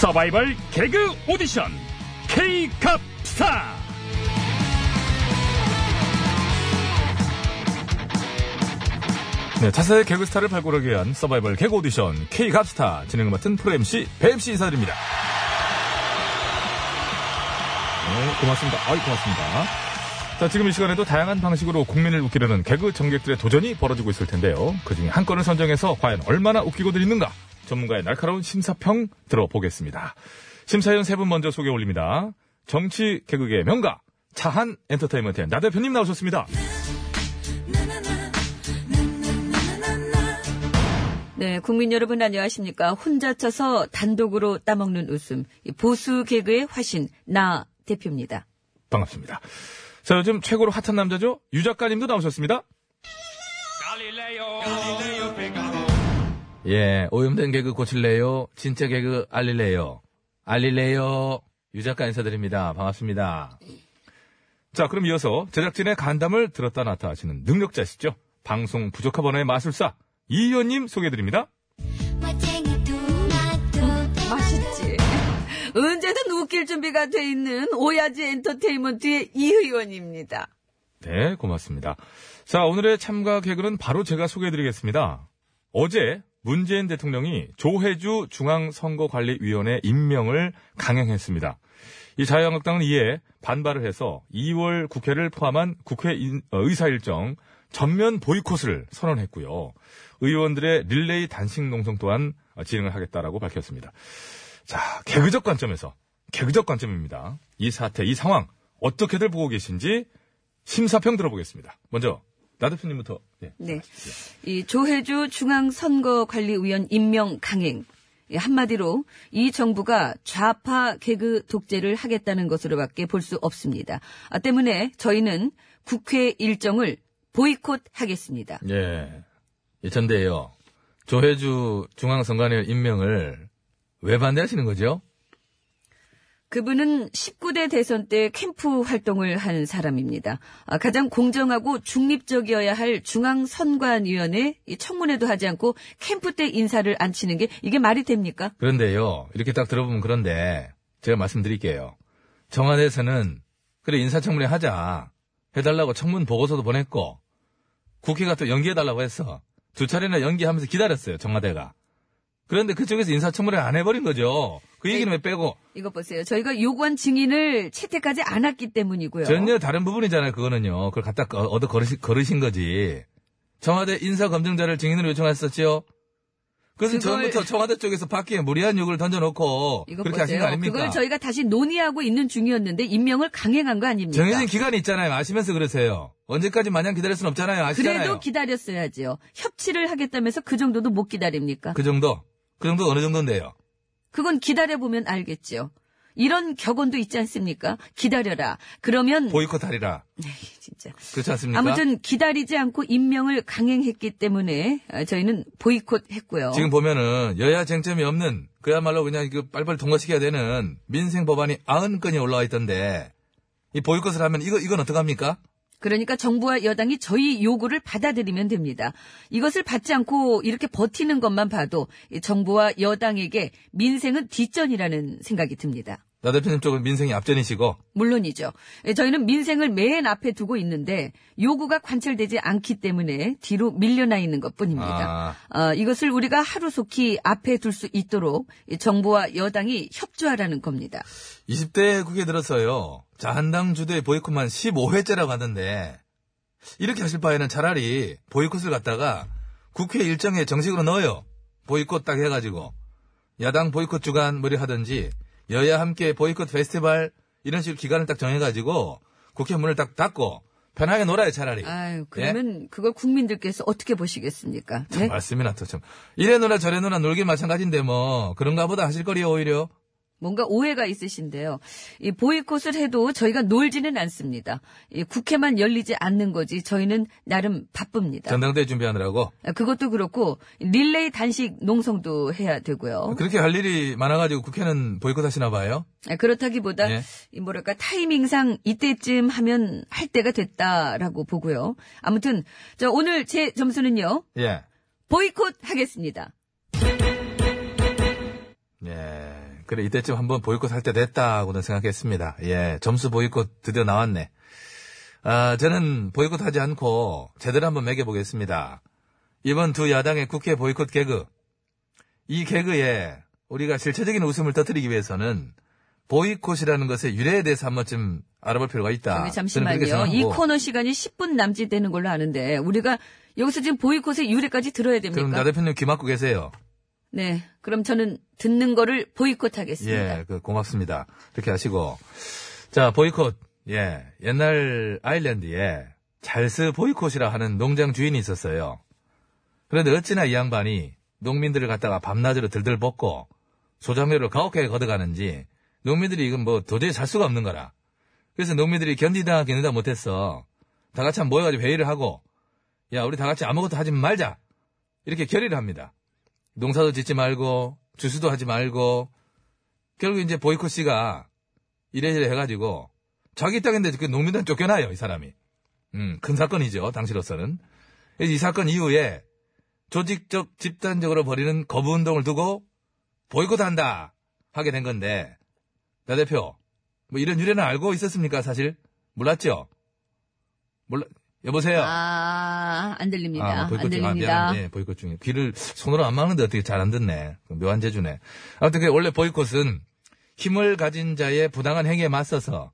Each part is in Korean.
서바이벌 개그 오디션 K갑스타. 네, 차세대 개그스타를 발굴하기 위한 서바이벌 개그 오디션 K갑스타 진행을 맡은 프로 MC 배 MC 인사드립니다. 네, 고맙습니다. 고맙습니다. 자, 지금 이 시간에도 다양한 방식으로 국민을 웃기려는 개그 전객들의 도전이 벌어지고 있을 텐데요. 그중에 한 건을 선정해서 과연 얼마나 웃기고들 있는가 전문가의 날카로운 심사평 들어보겠습니다. 심사위원 세 분 먼저 소개 올립니다. 정치 개그계의 명가 차한 엔터테인먼트의 나 대표님 나오셨습니다. 네, 국민 여러분 안녕하십니까. 혼자 쳐서 단독으로 따먹는 웃음, 보수 개그의 화신 나 대표입니다. 반갑습니다. 자, 요즘 최고로 핫한 남자죠? 유 작가님도 나오셨습니다. 갈릴레오. 예, 오염된 개그 고칠래요? 진짜 개그 알릴레요. 알릴레요. 유 작가 인사드립니다. 반갑습니다. 자, 그럼 이어서 제작진의 간담을 들었다 놨다 하시는 능력자시죠? 방송 부족한 번호의 마술사 이 의원님 소개해드립니다. 맛있지? 언제든 웃길 준비가 돼 있는 오야지 엔터테인먼트의 이 의원입니다. 네, 고맙습니다. 자, 오늘의 참가 개그는 바로 제가 소개해드리겠습니다. 어제 문재인 대통령이 조혜주 중앙선거관리위원회 임명을 강행했습니다. 이 자유한국당은 이에 반발을 해서 2월 국회를 포함한 국회 의사 일정 전면 보이콧을 선언했고요. 의원들의 릴레이 단식 농성 또한 진행을 하겠다라고 밝혔습니다. 자, 개그적 관점입니다. 이 사태, 이 상황 어떻게들 보고 계신지 심사평 들어보겠습니다. 먼저 나 대표님부터. 네. 이 조혜주 중앙선거관리위원 임명 강행, 한마디로 이 정부가 좌파 개그 독재를 하겠다는 것으로밖에 볼 수 없습니다. 때문에 저희는 국회 일정을 보이콧하겠습니다. 예. 예컨대요, 조혜주 중앙선관위 임명을 왜 반대하시는 거죠? 그분은 19대 대선 때 캠프 활동을 한 사람입니다. 가장 공정하고 중립적이어야 할 중앙선관위원회 청문회도 하지 않고 캠프 때 인사를 안 치는 게 이게 말이 됩니까? 그런데요, 이렇게 딱 들어보면 그런데 제가 말씀드릴게요. 청와대에서는 그래 인사청문회 하자 해달라고 청문 보고서도 보냈고 국회가 또 연기해달라고 했어. 두 차례나 연기하면서 기다렸어요, 청와대가. 그런데 그쪽에서 인사청문회 안 해버린 거죠. 그 얘기는 왜 빼고. 이것 보세요. 저희가 요구한 증인을 채택하지 않았기 때문이고요. 전혀 다른 부분이잖아요, 그거는요. 그걸 갖다 얻어 걸으신 거지. 청와대 인사검증자를 증인으로 요청했었지요. 그래서 처음부터 청와대 쪽에서 밖에 무리한 요구를 던져놓고 그렇게 보세요. 하신 거 아닙니까? 그걸 저희가 다시 논의하고 있는 중이었는데 임명을 강행한 거 아닙니까? 정해진 기간이 있잖아요. 아시면서 그러세요. 언제까지 마냥 기다릴 순 없잖아요. 아시잖아요. 그래도 기다렸어야지요. 협치를 하겠다면서 그 정도도 못 기다립니까? 그 정도 어느 정도인데요? 그건 기다려보면 알겠죠. 이런 격언도 있지 않습니까? 기다려라. 그러면 보이콧하리라. 진짜. 그렇지 않습니까? 아무튼 기다리지 않고 임명을 강행했기 때문에 저희는 보이콧했고요. 지금 보면은 여야 쟁점이 없는 그야말로 그냥 빨리빨리 통과시켜야 되는 민생 법안이 90건이 올라와 있던데 이 보이콧을 하면 이건 어떡합니까? 그러니까 정부와 여당이 저희 요구를 받아들이면 됩니다. 이것을 받지 않고 이렇게 버티는 것만 봐도 정부와 여당에게 민생은 뒷전이라는 생각이 듭니다. 나 대표님 쪽은 민생이 앞전이시고? 물론이죠. 저희는 민생을 맨 앞에 두고 있는데 요구가 관철되지 않기 때문에 뒤로 밀려나 있는 것뿐입니다. 이것을 우리가 하루속히 앞에 둘 수 있도록 정부와 여당이 협조하라는 겁니다. 20대 국회에 들어서요, 자한당 주도의 보이콧만 15회째라고 하던데 이렇게 하실 바에는 차라리 보이콧을 갖다가 국회 일정에 정식으로 넣어요. 보이콧 딱 해가지고 야당 보이콧 주간 뭐리 하든지 여야 함께 보이콧 페스티벌 이런 식으로 기간을 딱 정해가지고 국회 문을 딱 닫고 편하게 놀아요, 차라리. 아유, 그러면 예? 그걸 국민들께서 어떻게 보시겠습니까? 참, 네? 말씀이나 또 참. 이래 놀아 저래 놀아 놀긴 마찬가지인데 뭐 그런가 보다 하실 거리요, 오히려. 뭔가 오해가 있으신데요. 이 보이콧을 해도 저희가 놀지는 않습니다. 이 국회만 열리지 않는 거지 저희는 나름 바쁩니다. 전당대회 준비하느라고? 그것도 그렇고 릴레이 단식 농성도 해야 되고요. 그렇게 할 일이 많아가지고 국회는 보이콧하시나 봐요? 그렇다기보다 예. 뭐랄까 타이밍상 이때쯤 하면 할 때가 됐다라고 보고요. 아무튼 자, 오늘 제 점수는요. 예. 보이콧하겠습니다. 예. 그래, 이때쯤 한번 보이콧 할 때 됐다고는 생각했습니다. 예, 점수 보이콧 드디어 나왔네. 아, 저는 보이콧 하지 않고 제대로 한번 매겨보겠습니다. 이번 두 야당의 국회 보이콧 개그. 이 개그에 우리가 실체적인 웃음을 터뜨리기 위해서는 보이콧이라는 것의 유래에 대해서 한 번쯤 알아볼 필요가 있다. 잠시만요. 이 코너 시간이 10분 남짓되는 걸로 아는데 우리가 여기서 지금 보이콧의 유래까지 들어야 됩니까? 그럼 나 대표님 귀 막고 계세요. 네. 그럼 저는 듣는 거를 보이콧하겠습니다. 예, 그 고맙습니다. 그렇게 하시고. 자, 보이콧. 예, 옛날 아일랜드에 잘스 보이콧이라 하는 농장 주인이 있었어요. 그런데 어찌나 이 양반이 농민들을 갖다가 밤낮으로 들들 볶고 소작료를 가혹하게 걷어가는지 농민들이 이건 뭐 도저히 살 수가 없는 거라. 그래서 농민들이 견디다 못해서 다 같이 한번 모여가지고 회의를 하고, 야, 우리 다 같이 아무것도 하지 말자. 이렇게 결의를 합니다. 농사도 짓지 말고 주수도 하지 말고. 결국 이제 보이콧 씨가 이래저래 해가지고 자기 땅인데 그 농민단 쫓겨나요, 이 사람이. 큰 사건이죠, 당시로서는. 이 사건 이후에 조직적 집단적으로 벌이는 거부운동을 두고 보이콧한다 하게 된 건데, 나 대표 뭐 이런 유래는 알고 있었습니까? 사실 몰랐죠? 여보세요? 아, 안 들립니다. 안 들립니다. 예, 보이콧 중에. 귀를 손으로 안 막는데 어떻게 잘 안 듣네. 묘한 재주네. 아무튼 원래 보이콧은 힘을 가진 자의 부당한 행위에 맞서서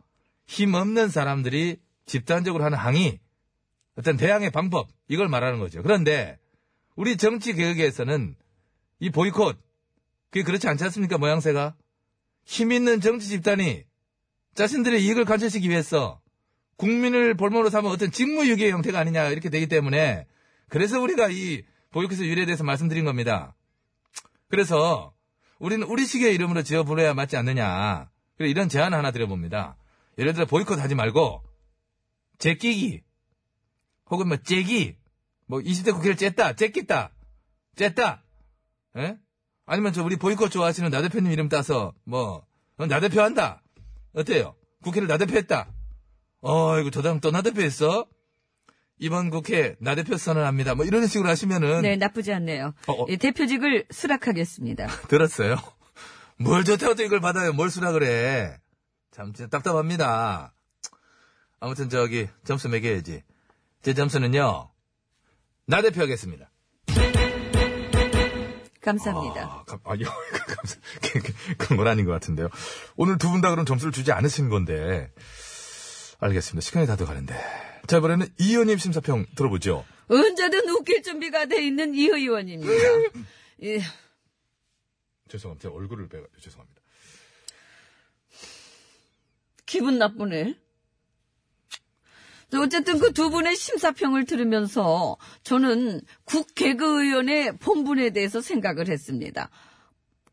힘 없는 사람들이 집단적으로 하는 항의, 어떤 대항의 방법, 이걸 말하는 거죠. 그런데 우리 정치 개혁에서는 이 보이콧, 그게 그렇지 않지 않습니까? 모양새가. 힘 있는 정치 집단이 자신들의 이익을 관철시키기 위해서 국민을 볼모로 삼은 어떤 직무유기의 형태가 아니냐, 이렇게 되기 때문에, 그래서 우리가 이 보이콧의 유래에 대해서 말씀드린 겁니다. 그래서 우리는 우리식의 이름으로 지어부려야 맞지 않느냐. 그래서 이런 제안을 하나 드려봅니다. 예를 들어 보이콧 하지 말고 제끼기, 혹은 뭐 째기, 뭐 20대 국회를 쬐다, 째끼다, 쬐다, 예? 아니면 저 우리 보이콧 좋아하시는 나 대표님 이름 따서 뭐 나 대표한다, 어때요? 국회를 나 대표했다. 이거 저 당 또 나 대표했어? 이번 국회 나 대표 선언합니다. 뭐 이런 식으로 하시면은. 네, 나쁘지 않네요. 예, 대표직을 수락하겠습니다. 들었어요? 뭘 좋다고 또 이걸 받아요? 뭘 수락을 해? 참 진짜 답답합니다. 아무튼 저기 점수 매겨야지. 제 점수는요, 나 대표하겠습니다. 감사합니다. 아니요, 그런 건 아닌 것 같은데요. 오늘 두 분 다 그럼 점수를 주지 않으신 건데. 알겠습니다. 시간이 다 돼가는데. 자, 이번에는 이 의원님 심사평 들어보죠. 언제든 웃길 준비가 돼 있는 이 의원입니다. 예. 죄송합니다. 제 얼굴을 빼가지고 죄송합니다. 기분 나쁘네. 어쨌든 그 두 분의 심사평을 들으면서 저는 국개그의원의 본분에 대해서 생각을 했습니다.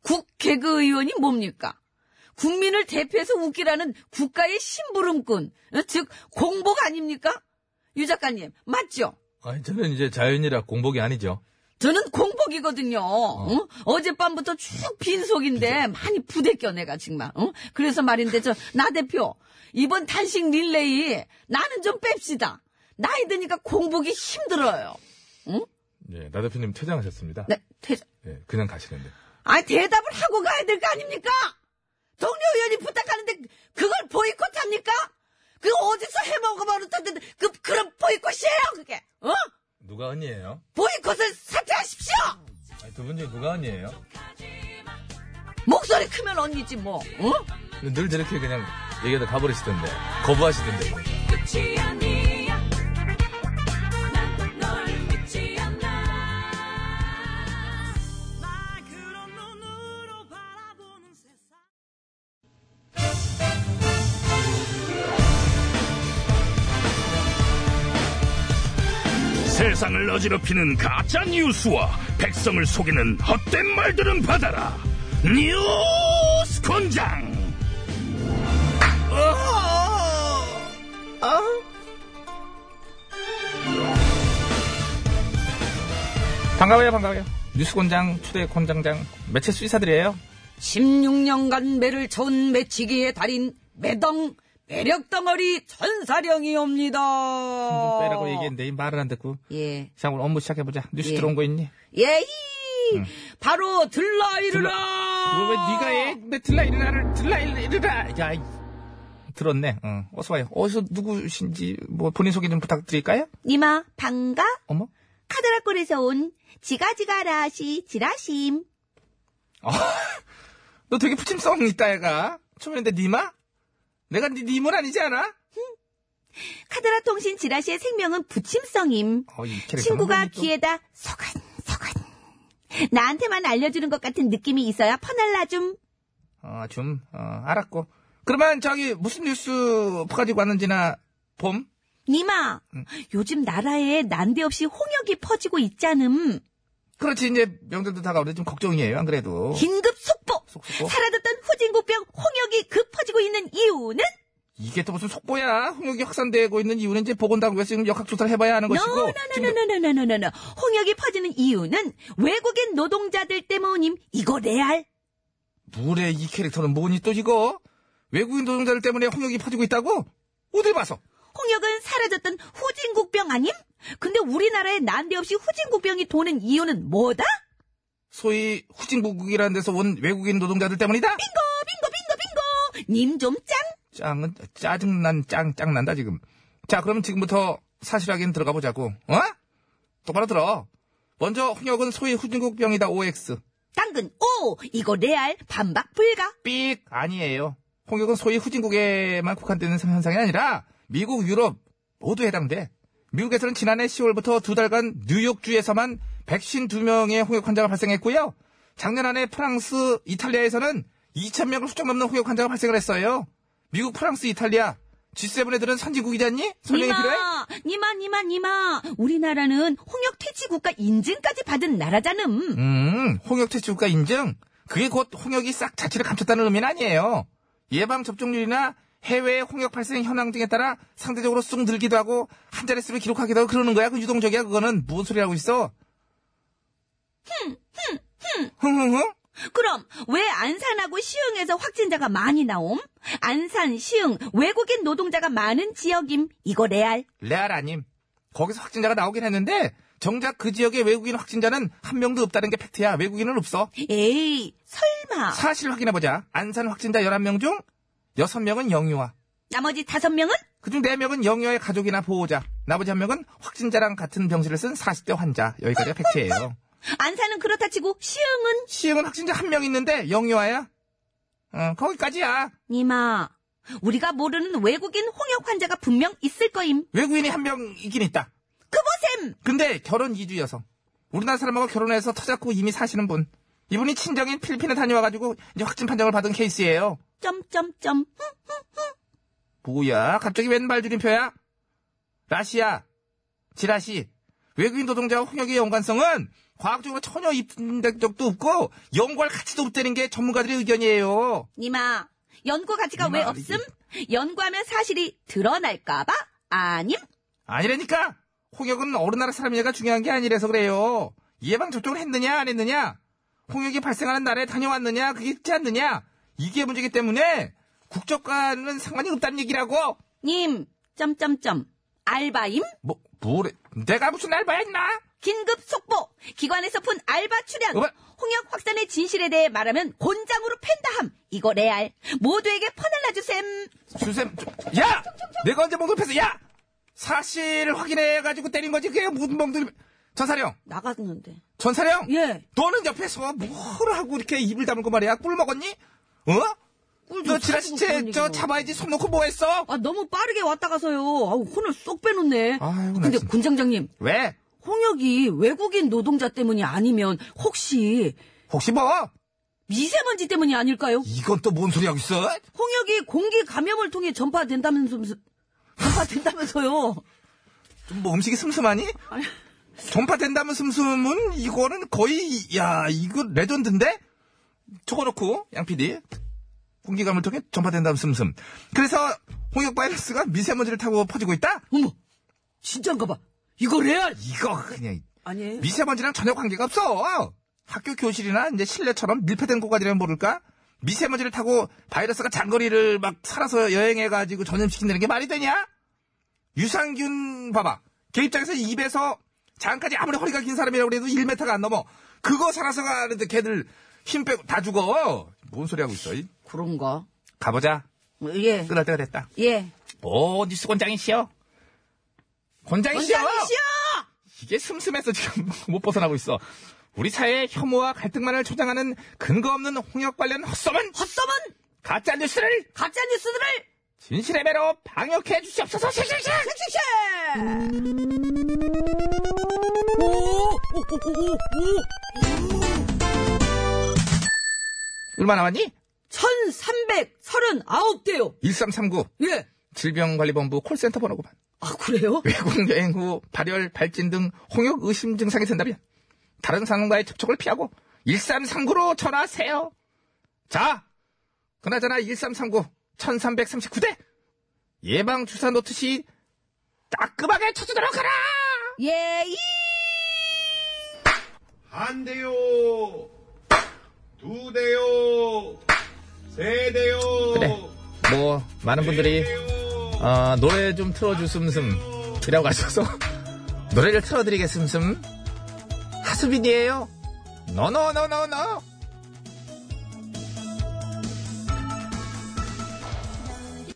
국개그의원이 뭡니까? 국민을 대표해서 웃기라는 국가의 심부름꾼, 즉 공복 아닙니까? 유 작가님, 맞죠? 아니, 저는 이제 자연이라 공복이 아니죠. 저는 공복이거든요. 응? 어젯밤부터 쭉 빈속인데 많이 부대껴 내가 정말. 응? 그래서 말인데 나 대표 이번 단식 릴레이 나는 좀 뺍시다. 나이 드니까 공복이 힘들어요. 응? 네, 나 대표님 퇴장하셨습니다. 네, 퇴장. 네, 그냥 가시는데. 아, 대답을 하고 가야 될 거 아닙니까? 동료 의원이 부탁하는데 그걸 보이콧합니까? 그 어디서 해먹어 버릇한데 그런 보이콧이에요 그게? 어? 누가 언니예요? 보이콧을 사퇴하십시오. 두 분 중에 누가 언니예요? 목소리 크면 언니지 뭐. 어? 늘 저렇게 그냥 얘기하다 가버리시던데, 거부하시던데. 끝이 아니야. 난 널 믿지 않아. 나 그런 눈으로 바라보는 세상. 세상을 어지럽히는 가짜 뉴스와 백성을 속이는 헛된 말들은 받아라. 뉴스곤장. 반가워요. 뉴스곤장 초대곤장장 매체 수의사들이에요. 16년간 매를 저은 매치기의 달인 매덩 매력덩어리 천사령이옵니다. 빼라고 얘기했는데 말을 안 듣고. 예. 자, 오늘 업무 시작해보자. 뉴스 들어온 거 있니? 예이. 바로 들라 이르라. 왜 네가 해? 내 들라 이르라. 야, 들었네. 응. 어서 와요. 어디서 누구신지 뭐 본인 소개 좀 부탁드릴까요? 니마 반가. 어머. 카드라골에서 온 지가지가라시 지라심. 너 되게 푸침성 있다 애가. 처음인데 니마? 내가 니몬 아니지 않아? 카드라 통신 지라시의 생명은 부침성임. 친구가 귀에다 소근소근 나한테만 알려주는 것 같은 느낌이 있어야 퍼날라 좀. 알았고. 그러면 저기 무슨 뉴스 퍼가지고 왔는지나 봄? 니마, 요즘 나라에 난데없이 홍역이 퍼지고 있잖음. 그렇지, 이제 명절도 다가오는데 좀 걱정이에요, 안 그래도. 긴급 속보! 사라졌던 후진국병 홍역이 급 퍼지고 있는 이유는? 이게 또 무슨 속보야? 홍역이 확산되고 있는 이유는 이제 보건당국에서 지금 역학조사를 해봐야 하는 것이고. No. 홍역이 퍼지는 이유는 외국인 노동자들 때문임. 이거 레알. 뭐래, 이 캐릭터는 뭐니 또 이거? 외국인 노동자들 때문에 홍역이 퍼지고 있다고? 어딜 봐서? 홍역은 사라졌던 후진국병 아님? 근데 우리나라에 난데없이 후진국병이 도는 이유는 뭐다? 소위 후진국이라는 데서 온 외국인 노동자들 때문이다? 빙고! 님 좀 짱! 짱은 짜증난 짱난다 지금. 자, 그럼 지금부터 사실 확인 들어가 보자고. 어? 똑바로 들어. 먼저 홍역은 소위 후진국병이다. OX. 당근 O. 이거 레알 반박 불가. 삑. 아니에요. 홍역은 소위 후진국에만 국한되는 현상이 아니라 미국, 유럽 모두 해당돼. 미국에서는 지난해 10월부터 두 달간 뉴욕주에서만 152명의 홍역 환자가 발생했고요. 작년 안에 프랑스, 이탈리아에서는 2,000명을 훌쩍 넘는 홍역 환자가 발생을 했어요. 미국, 프랑스, 이탈리아, G7 애들은 선진국이지 않니? 설명이 필요해? 니마. 우리나라는 홍역 퇴치 국가 인증까지 받은 나라잖음. 홍역 퇴치 국가 인증? 그게 곧 홍역이 싹 자취를 감췄다는 의미는 아니에요. 예방접종률이나 해외 홍역 발생 현황 등에 따라 상대적으로 쑥 늘기도 하고 한 자릿수를 기록하기도 하고 그러는 거야. 그 유동적이야. 그거는 무슨 소리 하고 있어? 흥. 그럼 왜 안산하고 시흥에서 확진자가 많이 나옴? 안산, 시흥 외국인 노동자가 많은 지역임. 이거 레알. 레알 아님. 거기서 확진자가 나오긴 했는데 정작 그 지역의 외국인 확진자는 한 명도 없다는 게 팩트야. 외국인은 없어. 에이, 설마. 사실 확인해보자. 안산 확진자 11명 중 6명은 영유아. 나머지 5명은? 그중 4명은 영유아의 가족이나 보호자. 나머지 1명은 확진자랑 같은 병실을 쓴 40대 환자. 여기까지가 팩트예요. 안산은 그렇다 치고 시흥은? 시흥은 확진자 1명 있는데 영유아야? 거기까지야. 니마, 우리가 모르는 외국인 홍역 환자가 분명 있을 거임. 외국인이 1명 있긴 있다. 그보셈. 근데 결혼 2주 여성. 우리나라 사람하고 결혼해서 터잡고 이미 사시는 분. 이분이 친정인 필리핀에 다녀와가지고 이제 확진 판정을 받은 케이스예요. 점점점. 뭐야, 갑자기 웬 말줄임표야? 라시야, 지라시. 외국인 노동자와 홍역의 연관성은 과학적으로 전혀 입증된 적도 없고 연구할 가치도 없다는 게 전문가들의 의견이에요. 니마, 연구 가치가 왜 없음? 연구하면 사실이 드러날까봐? 아님? 아니라니까. 홍역은 어느 나라 사람이냐가 중요한 게 아니라서 그래요. 예방접종을 했느냐 안 했느냐, 홍역이 발생하는 나라에 다녀왔느냐, 그게 있지 않느냐, 이게 문제기 때문에 국적과는 상관이 없다는 얘기라고. 님, 점점점. 알바임? 뭐래? 내가 무슨 알바야 했나? 긴급 속보. 기관에서 푼 알바 출연. 홍역 확산의 진실에 대해 말하면 곤장으로 팬다함. 이거 레알. 모두에게 퍼날라 주셈. 야! 내가 언제 멍들 패서. 야! 사실 확인해가지고 때린 거지. 그게 무슨 멍들이. 전사령. 나갔는데. 전사령? 예. 너는 옆에서 뭘 하고 이렇게 입을 다물고 말이야. 꿀 먹었니? 어? 너 지라시체 저 잡아야지. 손 놓고 뭐 했어? 아, 너무 빠르게 왔다 가서요. 아우, 혼을 쏙 빼놓네. 아이고, 근데 군장장님. 왜? 홍역이 외국인 노동자 때문이 아니면 혹시 뭐? 미세먼지 때문이 아닐까요? 이건 또 뭔 소리 하고 있어? 홍역이 공기 감염을 통해 전파된다면서요. 좀 뭐 음식이 슴슴하니? 아니. 전파된다면 슴슴은 이거는 거의, 야, 이거 레전드인데? 적어놓고, 양PD. 공기감을 통해 전파된다면 슴슴. 그래서 홍역 바이러스가 미세먼지를 타고 퍼지고 있다? 어머, 진짠가 봐. 이거 레알. 이거 그냥 아니에요. 미세먼지랑 전혀 관계가 없어. 학교 교실이나 이제 실내처럼 밀폐된 공간이라면 모를까? 미세먼지를 타고 바이러스가 장거리를 막 살아서 여행해가지고 전염시킨다는 게 말이 되냐? 유산균 봐봐. 걔 입장에서 입에서 장까지 아무리 허리가 긴 사람이라고 해도 1m가 안 넘어. 그거 살아서 가는데 걔들 힘 빼고 다 죽어. 뭔 소리 하고 있어? 그런가? 가보자. 예. 끝날 때가 됐다. 예. 오, 뉴스 권장이시여. 권장이시여! 이게 슴슴해서 지금 못 벗어나고 있어. 우리 사회의 혐오와 갈등만을 초장하는 근거 없는 홍역 관련 헛소문! 가짜뉴스들을! 진실의 매로 방역해 주시옵소서! 얼마 남았니? 1339대요. 1339? 예. 질병관리본부 콜센터 번호구만. 아, 그래요? 외국 여행 후 발열, 발진 등 홍역 의심 증상이 든다면 다른 상황과의 접촉을 피하고 1339로 전화하세요. 자, 그나저나 1339 1339대 예방주사 놓듯이 따끔하게 쳐주도록 하라. 예이. 한 대요, 두 대요, 세 대요. 그래, 뭐 많은 분들이 노래 좀 틀어주 슴슴 이라고 하셔서 노래를 틀어드리겠 슴슴. 하수빈이에요. 노노노노노.